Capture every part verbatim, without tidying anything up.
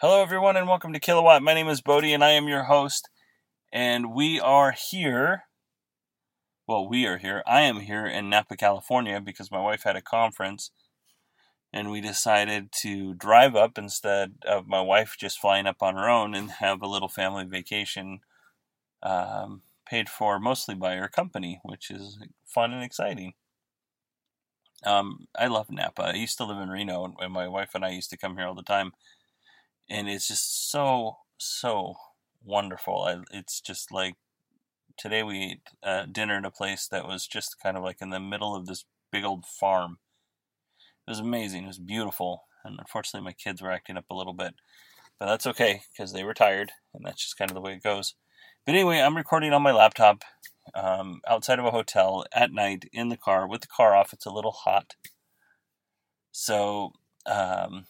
Hello, everyone, and welcome to Kilowatt. My name is Bodhi, and I am your host. And we are here. Well, we are here. I am here in Napa, California, because my wife had a conference, and we decided to drive up instead of my wife just flying up on her own and have a little family vacation um, paid for mostly by her company, which is fun and exciting. Um, I love Napa. I used to live in Reno, and my wife and I used to come here all the time. And it's just so, so wonderful. I, it's just like, today we ate uh, dinner at a place that was just kind of like in the middle of this big old farm. It was amazing. It was beautiful. And unfortunately, my kids were acting up a little bit. But that's okay, because they were tired. And that's just kind of the way it goes. But anyway, I'm recording on my laptop um, outside of a hotel at night in the car with the car off. It's a little hot. So, um...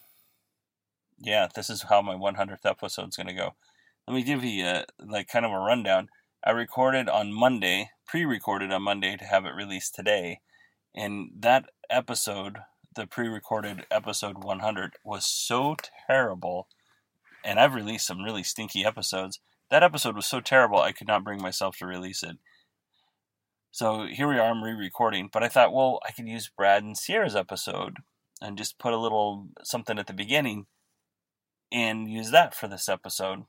yeah, this is how my one hundredth episode is going to go. Let me give you a, like kind of a rundown. I recorded on Monday, pre-recorded on Monday to have it released today. And that episode, the pre-recorded episode one hundred, was so terrible. And I've released some really stinky episodes. That episode was so terrible, I could not bring myself to release it. So here we are, I'm re-recording. But I thought, well, I could use Brad and Sierra's episode and just put a little something at the beginning and use that for this episode.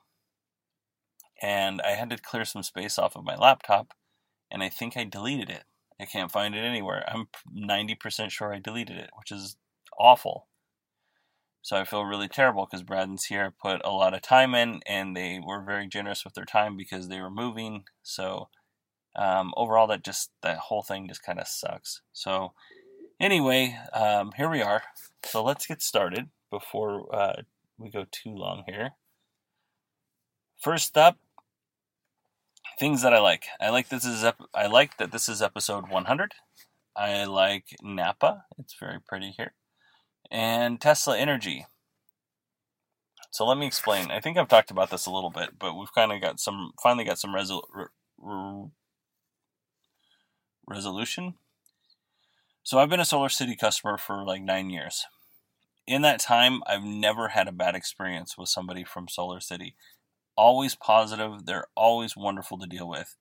And I had to clear some space off of my laptop, and I think I deleted it. I can't find it anywhere. I'm ninety percent sure I deleted it, which is awful. So I feel really terrible, because Brad and Sierra put a lot of time in, and they were very generous with their time because they were moving. So um, overall, that just that whole thing just kind of sucks. So anyway, um, here we are. So let's get started before... Uh, we go too long here. First up, things that I like. I like this is ep- I like that this is episode one hundred. I like Napa. It's very pretty here. And Tesla Energy. So let me explain. I think I've talked about this a little bit, but we've kind of got some finally got some resol- re- re- resolution. So I've been a SolarCity customer for like nine years. In that time, I've never had a bad experience with somebody from SolarCity. Always positive. They're always wonderful to deal with.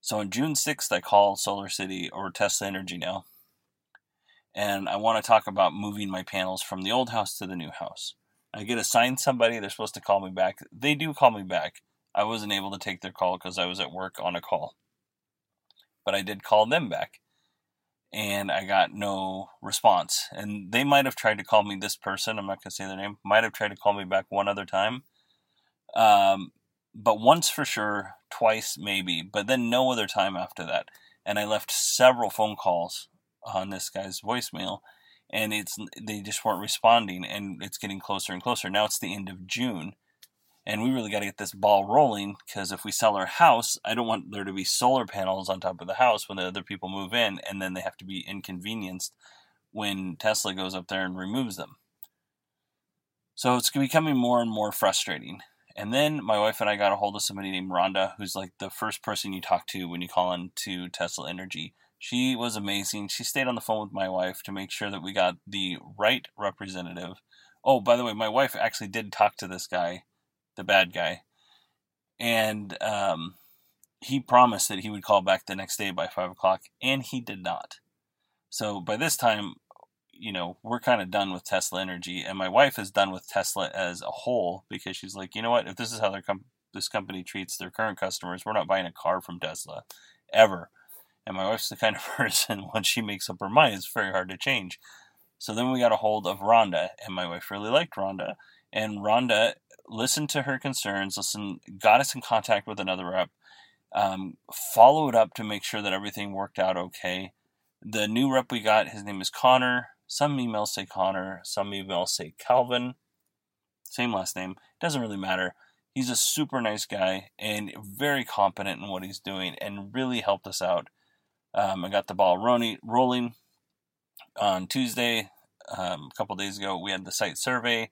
So on June sixth, I called SolarCity, or Tesla Energy now. And I want to talk about moving my panels from the old house to the new house. I get assigned somebody. They're supposed to call me back. They do call me back. I wasn't able to take their call because I was at work on a call. But I did call them back. And I got no response. And they might have tried to call me, this person, I'm not going to say their name, might have tried to call me back one other time. Um, but once for sure, twice maybe, but then no other time after that. And I left several phone calls on this guy's voicemail, and it's they just weren't responding, and it's getting closer and closer. Now it's the end of June, and we really got to get this ball rolling, because if we sell our house, I don't want there to be solar panels on top of the house when the other people move in, and then they have to be inconvenienced when Tesla goes up there and removes them. So it's becoming more and more frustrating. And then my wife and I got a hold of somebody named Rhonda, who's like the first person you talk to when you call in to Tesla Energy. She was amazing. She stayed on the phone with my wife to make sure that we got the right representative. Oh, by the way, my wife actually did talk to this guy, the bad guy, And um, he promised that he would call back the next day by five o'clock, and he did not. So by this time, you know, we're kind of done with Tesla Energy, and my wife is done with Tesla as a whole, because she's like, you know what, if this is how their com- this company treats their current customers, we're not buying a car from Tesla, ever. And my wife's the kind of person, once she makes up her mind, it's very hard to change. So then we got a hold of Rhonda, and my wife really liked Rhonda. And Rhonda listened to her concerns, listened, got us in contact with another rep, um, followed up to make sure that everything worked out okay. The new rep we got, his name is Connor. Some emails say Connor, some emails say Calvin. Same last name. Doesn't really matter. He's a super nice guy and very competent in what he's doing and really helped us out. Um, I got the ball rolling on Tuesday. Um, a couple days ago, we had the site survey.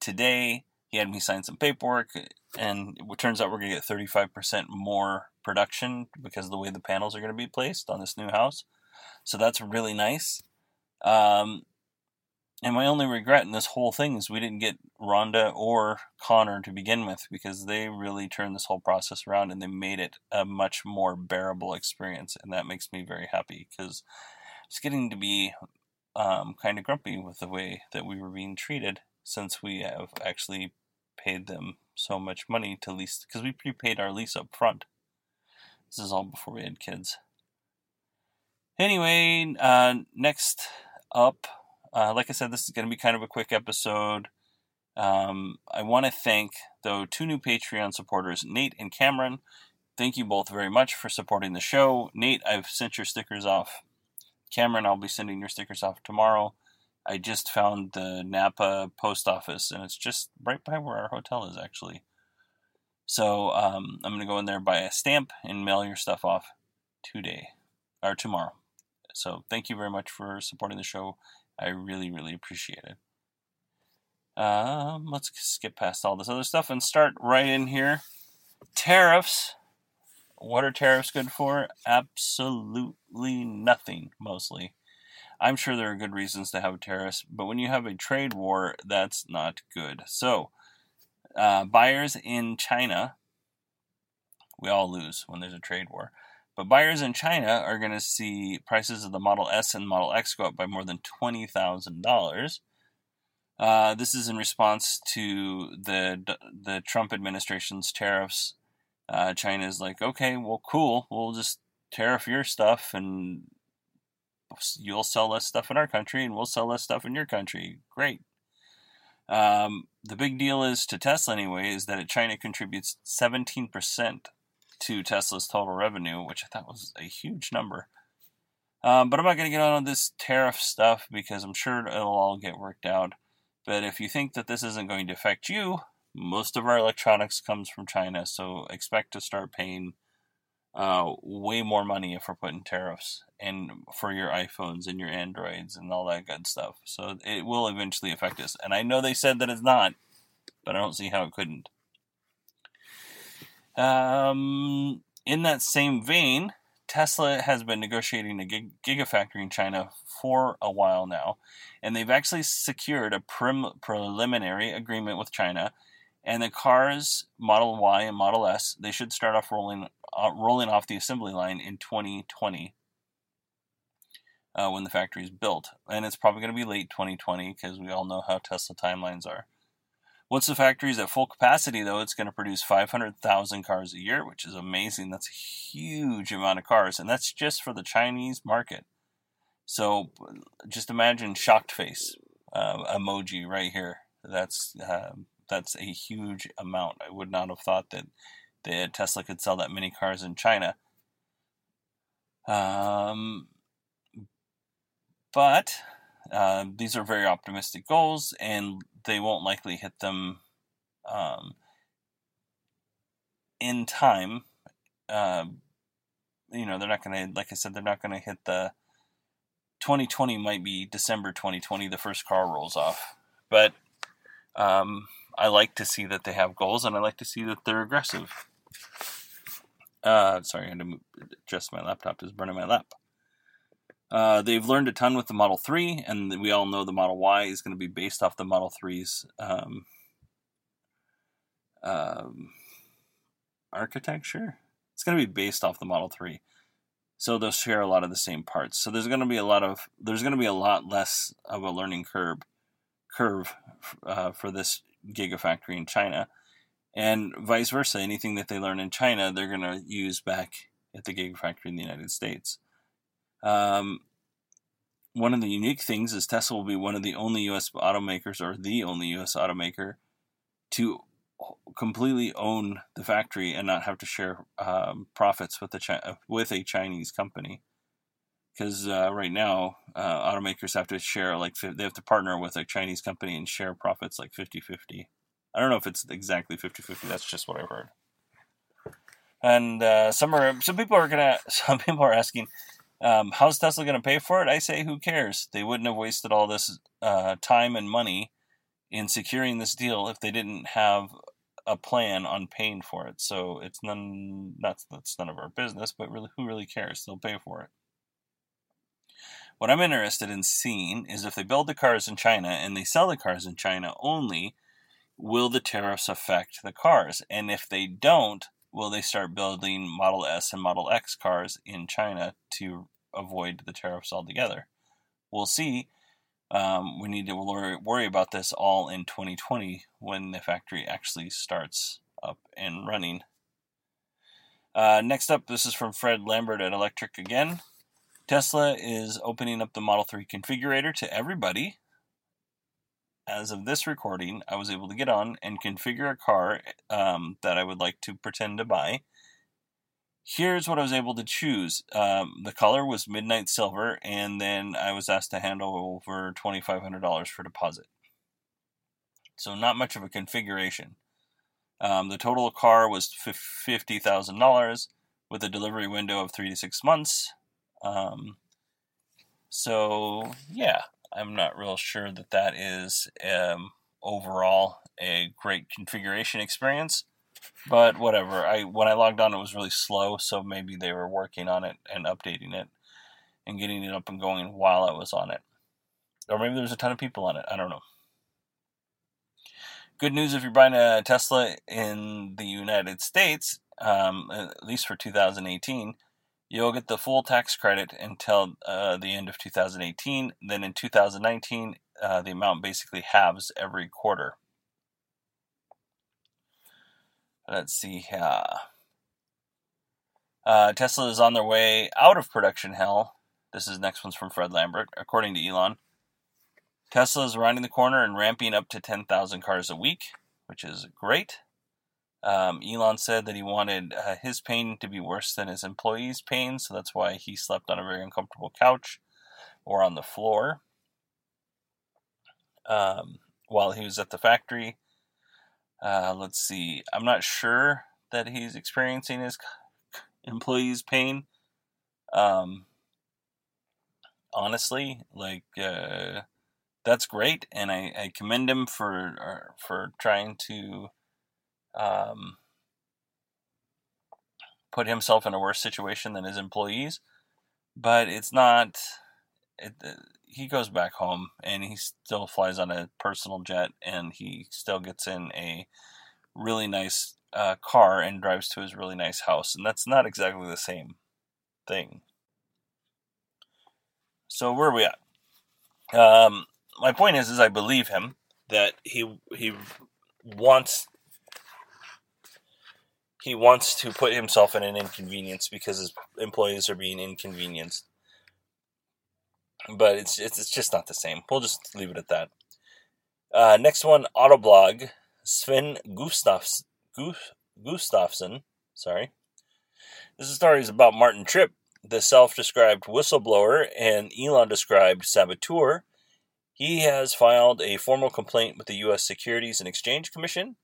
Today, he had me sign some paperwork, and it turns out we're going to get thirty-five percent more production because of the way the panels are going to be placed on this new house. So that's really nice. Um, and my only regret in this whole thing is we didn't get Rhonda or Connor to begin with, because they really turned this whole process around and they made it a much more bearable experience. And that makes me very happy, because it's getting to be um, kind of grumpy with the way that we were being treated, since we have actually paid them so much money to lease, because we prepaid our lease up front. This is all before we had kids. Anyway, uh, next up, uh, like I said, this is going to be kind of a quick episode. Um, I want to thank, though, two new Patreon supporters, Nate and Cameron. Thank you both very much for supporting the show. Nate, I've sent your stickers off. Cameron, I'll be sending your stickers off tomorrow. I just found the Napa post office, and it's just right by where our hotel is, actually. So um, I'm going to go in there, buy a stamp, and mail your stuff off today, or tomorrow. So thank you very much for supporting the show. I really, really appreciate it. Um, let's skip past all this other stuff and start right in here. Tariffs. What are tariffs good for? Absolutely nothing, mostly. I'm sure there are good reasons to have tariffs, but when you have a trade war, that's not good. So, uh, buyers in China, we all lose when there's a trade war. But buyers in China are going to see prices of the Model S and Model X go up by more than twenty thousand dollars. Uh, this is in response to the the Trump administration's tariffs. Uh, China is like, okay, well, cool. We'll just tariff your stuff, and you'll sell less stuff in our country, and we'll sell less stuff in your country. Great. Um, the big deal is to Tesla, anyway, is that China contributes seventeen percent to Tesla's total revenue, which I thought was a huge number. Um, but I'm not going to get on this tariff stuff, because I'm sure it'll all get worked out. But if you think that this isn't going to affect you, most of our electronics comes from China, so expect to start paying uh, way more money if we're putting tariffs, and for your iPhones and your Androids and all that good stuff. So it will eventually affect us. And I know they said that it's not, but I don't see how it couldn't. Um, in that same vein, Tesla has been negotiating a gig- Gigafactory in China for a while now, and they've actually secured a prim- preliminary agreement with China, and the cars, Model Y and Model S, they should start off rolling, uh, rolling off the assembly line in twenty twenty, uh, when the factory is built, and it's probably going to be late twenty twenty, because we all know how Tesla timelines are. Once the factory is at full capacity, though, it's going to produce five hundred thousand cars a year, which is amazing. That's a huge amount of cars, and that's just for the Chinese market. So just imagine shocked face uh, emoji right here. That's uh, that's a huge amount. I would not have thought that the Tesla could sell that many cars in China. Um, but uh, these are very optimistic goals, and they won't likely hit them um, in time. Uh, you know, they're not going to, like I said, they're not going to hit the twenty twenty, might be December twenty twenty, the first car rolls off. But um, I like to see that they have goals, and I like to see that they're aggressive. Uh, sorry, I had to adjust my laptop, it's burning my lap. Uh, they've learned a ton with the Model three, and we all know the Model Y is going to be based off the Model three's um, um, architecture. It's going to be based off the Model three. So they'll share a lot of the same parts. So there's going to be a lot of there's going to be a lot less of a learning curve curve uh, for this Gigafactory in China, and vice versa. Anything that they learn in China, they're going to use back at the Gigafactory in the United States. Um, one of the unique things is Tesla will be one of the only U S automakers, or the only U S automaker, to completely own the factory and not have to share um, profits with a Chi- with a Chinese company, because uh, right now uh, automakers have to share like they have to partner with a Chinese company and share profits like fifty-fifty. I don't know if it's exactly fifty-fifty. That's just what I've heard. And uh, some are some people are gonna some people are asking, um, how's Tesla gonna pay for it? I say, who cares? They wouldn't have wasted all this uh, time and money in securing this deal if they didn't have a plan on paying for it. So it's none, not, that's none of our business, but really, who really cares? They'll pay for it. What I'm interested in seeing is if they build the cars in China and they sell the cars in China only, will the tariffs affect the cars? And if they don't, will they start building Model S and Model X cars in China to avoid the tariffs altogether? We'll see. Um, we need to worry about this all in twenty twenty when the factory actually starts up and running. Uh, next up, this is from Fred Lambert at Electrek again. Tesla is opening up the Model three configurator to everybody. As of this recording, I was able to get on and configure a car um, that I would like to pretend to buy. Here's what I was able to choose. Um, the color was midnight silver, and then I was asked to hand over twenty-five hundred dollars for deposit. So not much of a configuration. Um, the total car was fifty thousand dollars with a delivery window of three to six months. Um, so, yeah, I'm not real sure that that is um, overall a great configuration experience. But whatever. I when I logged on, it was really slow, so maybe they were working on it and updating it and getting it up and going while I was on it. Or maybe there's a ton of people on it. I don't know. Good news if you're buying a Tesla in the United States, um, at least for two thousand eighteen, you'll get the full tax credit until uh, the end of two thousand eighteen. Then in two thousand nineteen, uh, the amount basically halves every quarter. Let's see here. Uh, Tesla is on their way out of production hell. This is next one's from Fred Lambert. According to Elon, Tesla is rounding the corner and ramping up to ten thousand cars a week, which is great. Um, Elon said that he wanted uh, his pain to be worse than his employees' pain, so that's why he slept on a very uncomfortable couch or on the floor um, while he was at the factory. Uh, let's see. I'm not sure that he's experiencing his employees' pain. Um, honestly, like uh, that's great, and I, I commend him for for trying to um, put himself in a worse situation than his employees. But it's not. It, he goes back home and he still flies on a personal jet and he still gets in a really nice uh, car and drives to his really nice house. And that's not exactly the same thing. So where are we at? Um, my point is, is I believe him that he, he wants, he wants to put himself in an inconvenience because his employees are being inconvenienced. But it's, it's it's just not the same. We'll just leave it at that. Uh, next one, Autoblog. Sven Gustafs, Guf, Gustafsson. Sorry. This story is about Martin Tripp, the self-described whistleblower and Elon-described saboteur. He has filed a formal complaint with the U S Securities and Exchange Commission.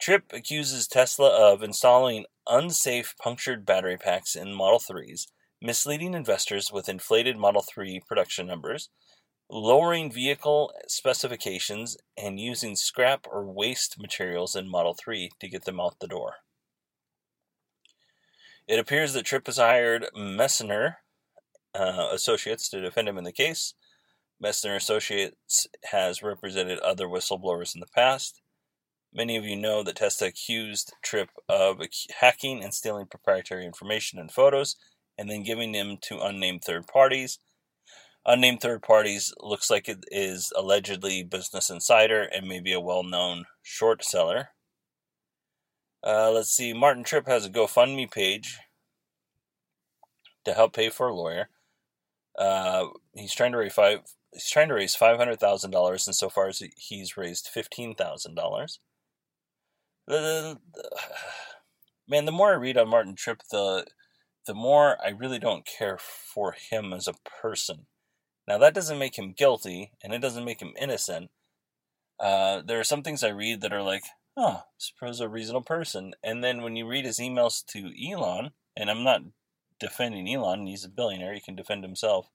Tripp accuses Tesla of installing unsafe punctured battery packs in Model threes, misleading investors with inflated Model three production numbers, lowering vehicle specifications, and using scrap or waste materials in Model three to get them out the door. It appears that Tripp has hired Messner uh, Associates to defend him in the case. Messner Associates has represented other whistleblowers in the past. Many of you know that Tesla accused Tripp of hacking and stealing proprietary information and photos, and then giving them to unnamed third parties. Unnamed third parties looks like it is allegedly Business Insider and maybe a well-known short seller. Uh, let's see, Martin Tripp has a GoFundMe page to help pay for a lawyer. Uh, he's trying to raise five. He's trying to raise five hundred thousand dollars, and so far he's raised fifteen thousand dollars. Man, the more I read on Martin Tripp, the the more I really don't care for him as a person. Now that doesn't make him guilty, and it doesn't make him innocent. Uh, there are some things I read that are like, oh, I suppose a reasonable person. And then when you read his emails to Elon, and I'm not defending Elon, he's a billionaire, he can defend himself,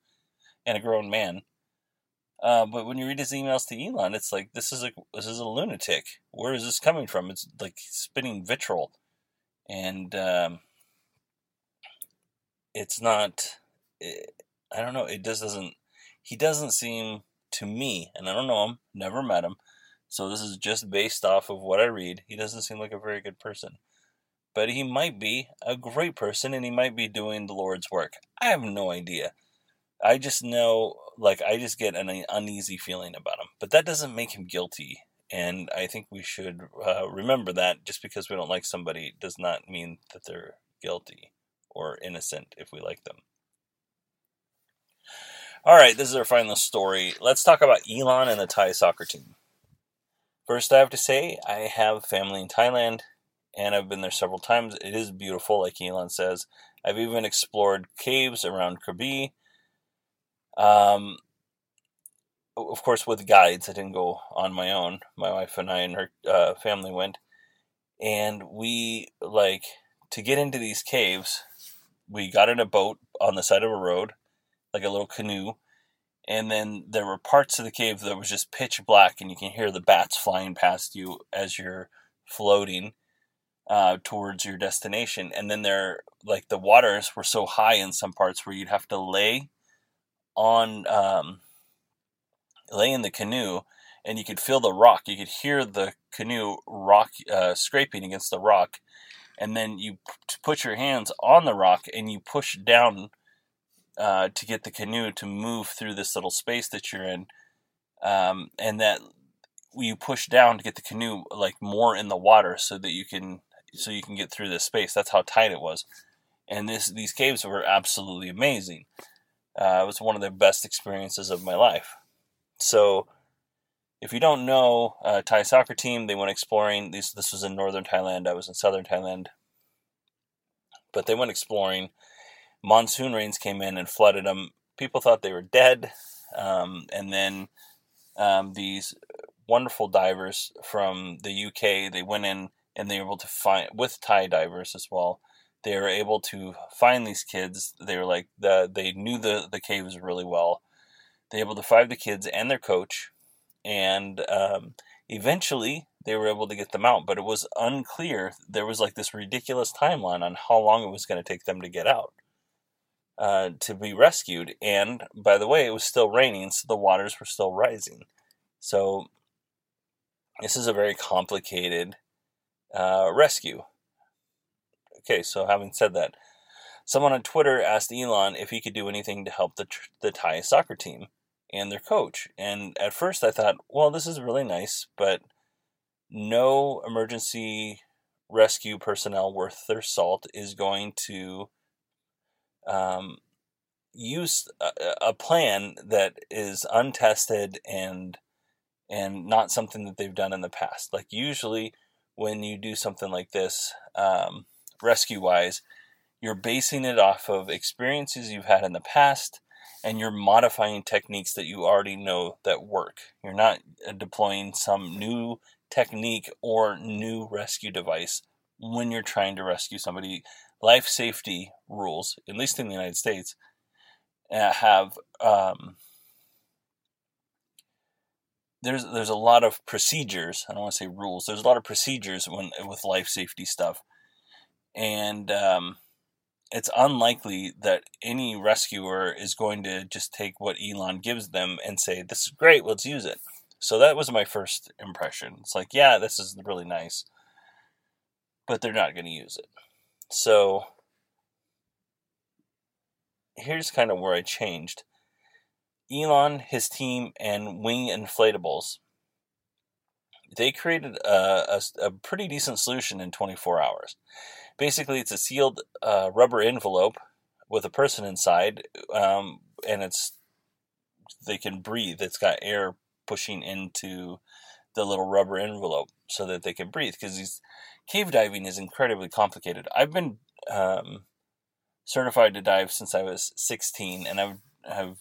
and a grown man. Uh, but when you read his emails to Elon, it's like, this is a this is a lunatic. Where is this coming from? It's like spitting vitriol. And um, it's not, it, I don't know, it just doesn't, he doesn't seem to me, and I don't know him, never met him, so this is just based off of what I read. He doesn't seem like a very good person. But he might be a great person, and he might be doing the Lord's work. I have no idea. I just know, like, I just get an uneasy feeling about him. But that doesn't make him guilty, and I think we should uh, remember that. Just because we don't like somebody does not mean that they're guilty or innocent if we like them. All right, this is our final story. Let's talk about Elon and the Thai soccer team. First, I have to say, I have family in Thailand, and I've been there several times. It is beautiful, like Elon says. I've even explored caves around Krabi. Um, of course, with guides. I didn't go on my own. My wife and I and her uh, family went. And we, like, to get into these caves, we got in a boat on the side of a road, like a little canoe. And then there were parts of the cave that was just pitch black, and you can hear the bats flying past you as you're floating Uh, towards your destination. And then there, like, the waters were so high in some parts where you'd have to lay on, um, lay in the canoe, and you could feel the rock. You could hear the canoe rock, uh, scraping against the rock. And then you p- put your hands on the rock and you push down, uh, to get the canoe to move through this little space that you're in. Um, and that you push down to get the canoe, like, more in the water so that you can, so you can get through this space. That's how tight it was. And this, these caves were absolutely amazing. Uh, it was one of the best experiences of my life. So if you don't know, uh, Thai soccer team, they went exploring. These, this was in northern Thailand. I was in southern Thailand. But they went exploring. Monsoon rains came in and flooded them. People thought they were dead. Um, and then um, these wonderful divers from the U K, they went in and they were able to find, with Thai divers as well, they were able to find these kids. They were like, the, they knew the, the caves really well. They were able to find the kids and their coach, and um, eventually they were able to get them out, but it was unclear. There was like this ridiculous timeline on how long it was going to take them to get out, uh, to be rescued. And by the way, it was still raining, so the waters were still rising. So this is a very complicated uh, rescue. Okay, so having said that, someone on Twitter asked Elon if he could do anything to help the the Thai soccer team and their coach. And at first I thought, well, this is really nice, but no emergency rescue personnel worth their salt is going to um, use a, a plan that is untested and and not something that they've done in the past. Like, usually when you do something like this, um, rescue-wise, you're basing it off of experiences you've had in the past, and you're modifying techniques that you already know that work. You're not deploying some new technique or new rescue device when you're trying to rescue somebody. Life safety rules, at least in the United States, uh, have... Um, There's there's a lot of procedures. I don't want to say rules. There's a lot of procedures when with life safety stuff, and um, it's unlikely that any rescuer is going to just take what Elon gives them and say, "This is great. Let's use it." So that was my first impression. It's like, yeah, this is really nice, but they're not going to use it. So here's kind of where I changed. Elon, his team, and Wing Inflatables, they created a, a, a pretty decent solution in twenty-four hours. Basically, it's a sealed uh, rubber envelope with a person inside, um, and it's they can breathe. It's got air pushing into the little rubber envelope so that they can breathe, because these cave diving is incredibly complicated. I've been um, certified to dive since I was sixteen, and I've have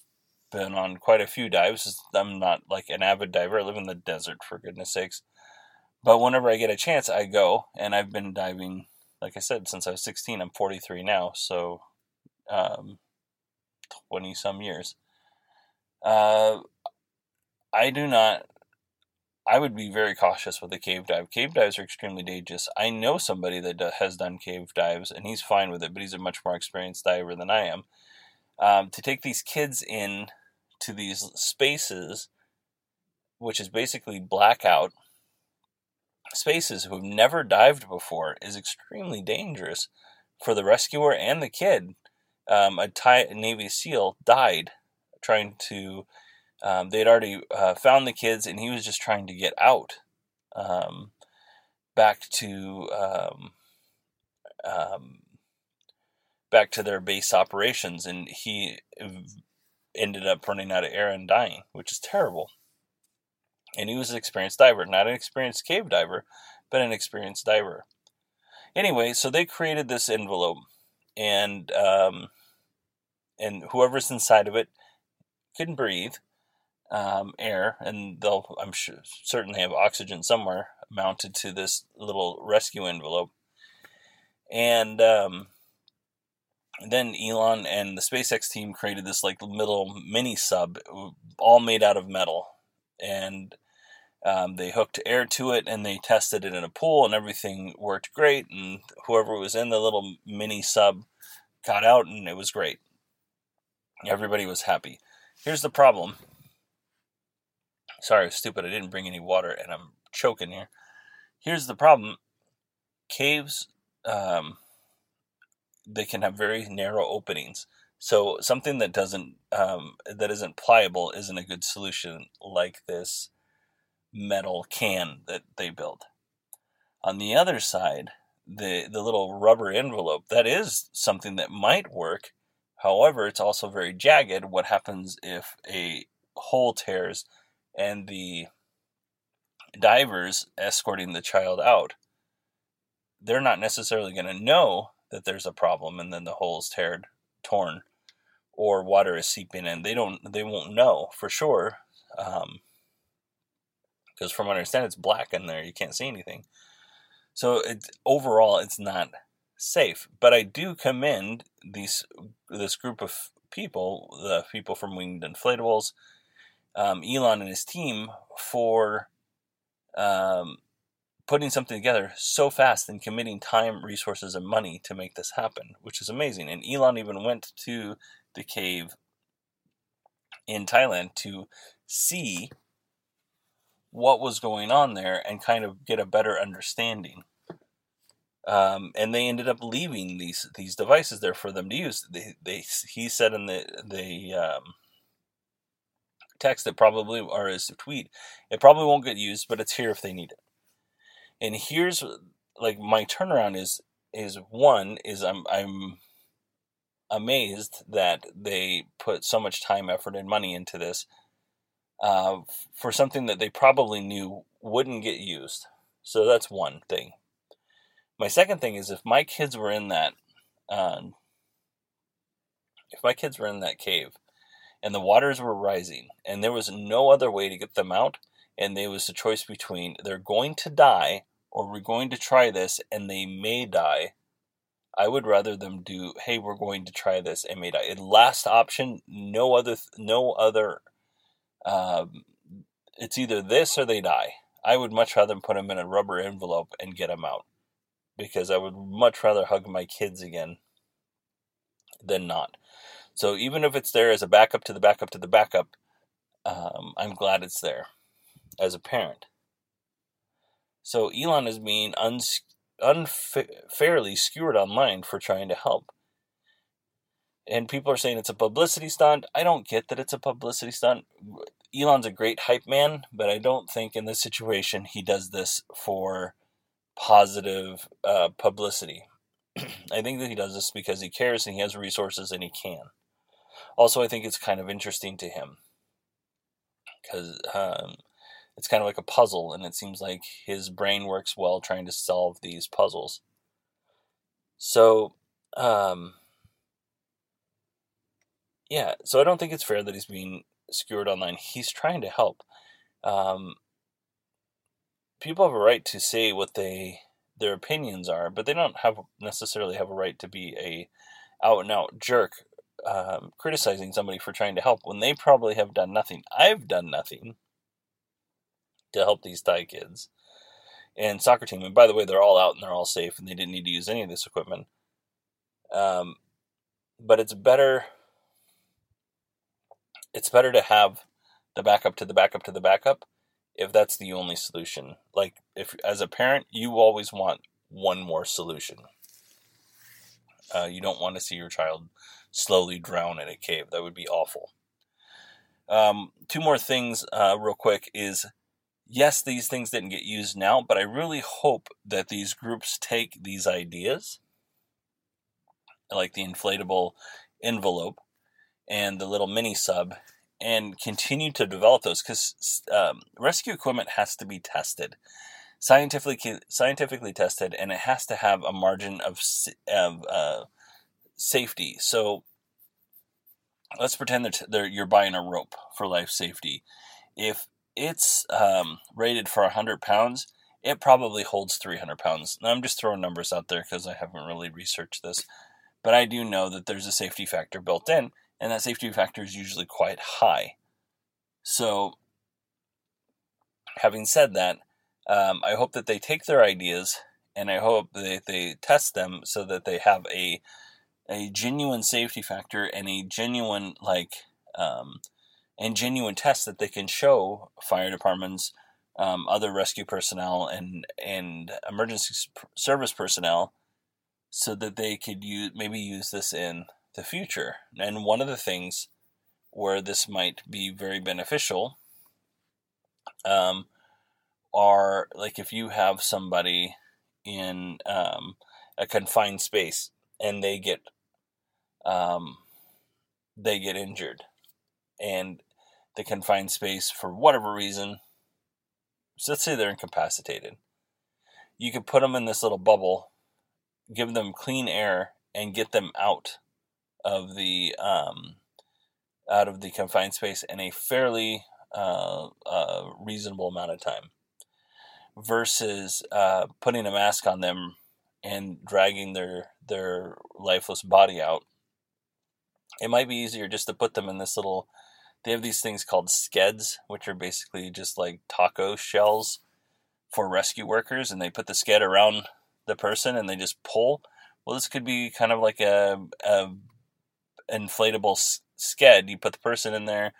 been on quite a few dives. I'm not like an avid diver. I live in the desert, for goodness sakes. But whenever I get a chance, I go, and I've been diving, like I said, since I was sixteen. I'm forty-three now, so um, twenty-some years. Uh, I do not... I would be very cautious with a cave dive. Cave dives are extremely dangerous. I know somebody that has done cave dives, and he's fine with it, but he's a much more experienced diver than I am. Um, to take these kids in to these spaces, which is basically blackout spaces, who have never dived before, is extremely dangerous for the rescuer and the kid. Um, a Thai Navy SEAL died trying to... Um, they'd already uh, found the kids, and he was just trying to get out um, back to um, um, back to their base operations, and he ended up running out of air and dying, which is terrible. And he was an experienced diver, not an experienced cave diver, but an experienced diver. Anyway, so they created this envelope, and um, and whoever's inside of it can breathe. Um, air, and they'll, I'm sure, certainly have oxygen somewhere mounted to this little rescue envelope. And um, then Elon and the SpaceX team created this like little mini sub, all made out of metal, and um, they hooked air to it, and they tested it in a pool, and everything worked great. And whoever was in the little mini sub got out, and it was great. Everybody was happy. Here's the problem. Sorry, stupid, I didn't bring any water, and I'm choking here. Here's the problem. Caves, um, they can have very narrow openings. So something that doesn't, um, that isn't pliable isn't a good solution, like this metal can that they built. On the other side, the, the little rubber envelope, that is something that might work. However, it's also very jagged. What happens if a hole tears and the divers escorting the child out, they're not necessarily going to know that there's a problem, and then the hole's teared, torn, or water is seeping in. They don't. They won't know for sure, um, because from what I understand, it's black in there. You can't see anything. So it's, overall, it's not safe. But I do commend these this group of people, the people from Winged Inflatables, Um, Elon and his team, for um, putting something together so fast and committing time, resources, and money to make this happen, which is amazing. And Elon even went to the cave in Thailand to see what was going on there and kind of get a better understanding. Um, and they ended up leaving these these devices there for them to use. They, they he said in the the um, text that probably, or his tweet, it probably won't get used, but it's here if they need it. And here's, like, my turnaround is, is one, is I'm, I'm amazed that they put so much time, effort, and money into this uh, for something that they probably knew wouldn't get used. So that's one thing. My second thing is, if my kids were in that, um, if my kids were in that cave, and the waters were rising, and there was no other way to get them out, and there was a choice between, they're going to die, or we're going to try this, and they may die, I would rather them do, hey, we're going to try this, and may die. It, last option, no other, no other, um, it's either this or they die. I would much rather put them in a rubber envelope and get them out, because I would much rather hug my kids again than not. So even if it's there as a backup to the backup to the backup, um, I'm glad it's there. as a parent. So Elon is being uns- unfairly skewered online for trying to help. And people are saying it's a publicity stunt. I don't get that it's a publicity stunt. Elon's a great hype man, but I don't think in this situation he does this for positive uh, publicity. I think that he does this because he cares and he has resources and he can. Also, I think it's kind of interesting to him because um, it's kind of like a puzzle, and it seems like his brain works well trying to solve these puzzles. So, um, yeah, so I don't think it's fair that he's being skewered online. He's trying to help. Um, people have a right to say what they their opinions are, but they don't have necessarily have a right to be a out-and-out jerk Um, criticizing somebody for trying to help when they probably have done nothing. I've done nothing to help these Thai kids and soccer team. And by the way, they're all out and they're all safe and they didn't need to use any of this equipment. Um, but it's better, it's better to have the backup to the backup to the backup if that's the only solution. Like if, as a parent, you always want one more solution. Uh, you don't want to see your child slowly drown in a cave. That would be awful. Um, two more things uh, real quick is, yes, these things didn't get used now, but I really hope that these groups take these ideas, like the inflatable envelope and the little mini sub, and continue to develop those because um, rescue equipment has to be tested. Scientifically, scientifically tested, and it has to have a margin of, of uh, safety. So let's pretend that they're, you're buying a rope for life safety. If it's um, rated for one hundred pounds, it probably holds three hundred pounds. Now, I'm just throwing numbers out there because I haven't really researched this, but I do know that there's a safety factor built in, and that safety factor is usually quite high. So having said that, Um, I hope that they take their ideas and I hope that they test them so that they have a a genuine safety factor and a genuine like um, and genuine test that they can show fire departments, um, other rescue personnel, and and emergency service personnel, so that they could use maybe use this in the future. And one of the things where this might be very beneficial. Um, are like if you have somebody in um, a confined space and they get um, they get injured and the confined space for whatever reason, so let's say they're incapacitated, you could put them in this little bubble, give them clean air, and get them out of the um, out of the confined space in a fairly uh, uh, reasonable amount of time. Versus uh, putting a mask on them and dragging their their lifeless body out. It might be easier just to put them in this little... They have these things called skeds, which are basically just like taco shells for rescue workers, and they put the sked around the person and they just pull. Well, this could be kind of like a, a inflatable sked. You put the person in there,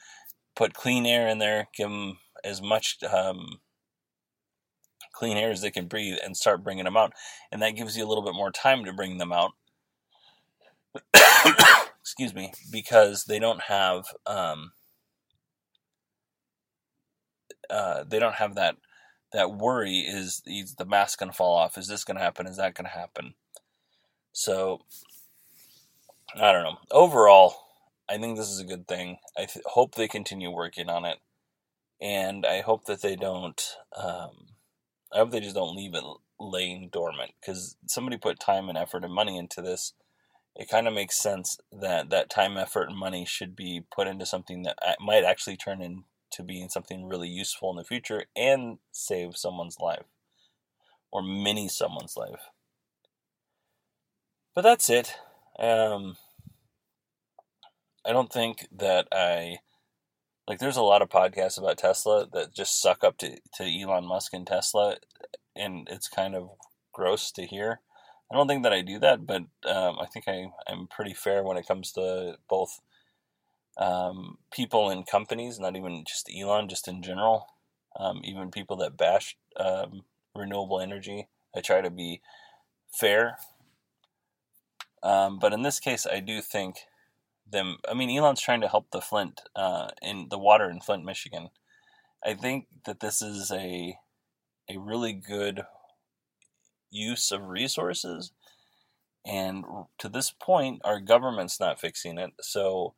put clean air in there, give them as much... Um, clean air as they can breathe, and start bringing them out. And that gives you a little bit more time to bring them out. Excuse me. Because they don't have, um, uh, they don't have that, that worry is, is the mask going to fall off? Is this going to happen? Is that going to happen? So I don't know. Overall, I think this is a good thing. I th- hope they continue working on it, and I hope that they don't, um, I hope they just don't leave it laying dormant, because somebody put time and effort and money into this. It kind of makes sense that that time, effort, and money should be put into something that might actually turn into being something really useful in the future and save someone's life, or many someone's life. But that's it. Um, I don't think that I... Like, there's a lot of podcasts about Tesla that just suck up to, to Elon Musk and Tesla, and it's kind of gross to hear. I don't think that I do that, but um, I think I, I'm pretty fair when it comes to both um, people and companies, not even just Elon, just in general. Um, even people that bash um, renewable energy, I try to be fair. Um, but in this case, I do think them. I mean, Elon's trying to help the Flint uh, in the water in Flint, Michigan. I think that this is a a really good use of resources. And to this point, our government's not fixing it. So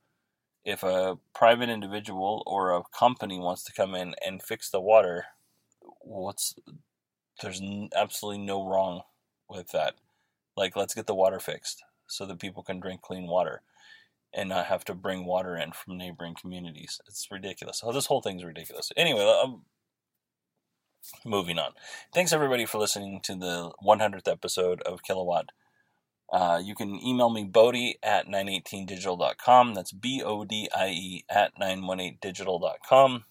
if a private individual or a company wants to come in and fix the water, what's there's absolutely no wrong with that. Like, let's get the water fixed so that people can drink clean water and not have to bring water in from neighboring communities. It's ridiculous. Oh, this whole thing's ridiculous. Anyway, I'm moving on. Thanks, everybody, for listening to the one hundredth episode of Kilowatt. Uh, you can email me, Bodhi, at nine eighteen digital dot com. That's B O D I E at nine one eight digital dot com.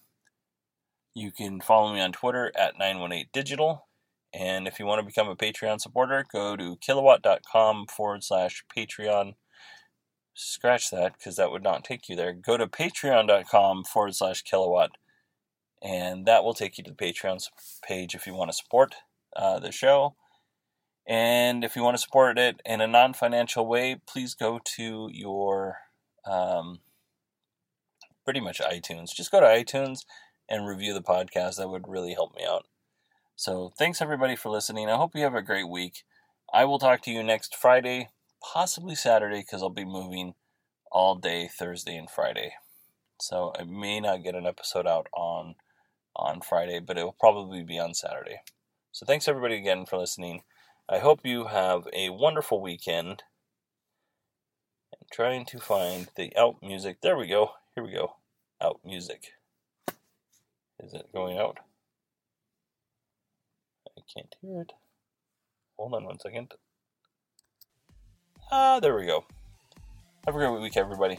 You can follow me on Twitter at nine one eight digital. And if you want to become a Patreon supporter, go to kilowatt.com forward slash Patreon. Scratch that, because that would not take you there. Go to patreon.com forward slash kilowatt. And that will take you to the Patreon page if you want to support uh, the show. And if you want to support it in a non-financial way, please go to your, um, pretty much iTunes. Just go to iTunes and review the podcast. That would really help me out. So thanks, everybody, for listening. I hope you have a great week. I will talk to you next Friday, possibly Saturday, because I'll be moving all day Thursday and Friday. So I may not get an episode out on, on Friday, but it will probably be on Saturday. So thanks, everybody, again for listening. I hope you have a wonderful weekend. I'm trying to find the out music. There we go. Here we go. Out music. Is it going out? I can't hear it. Hold on one second. Ah, there we go. Have a great week, everybody.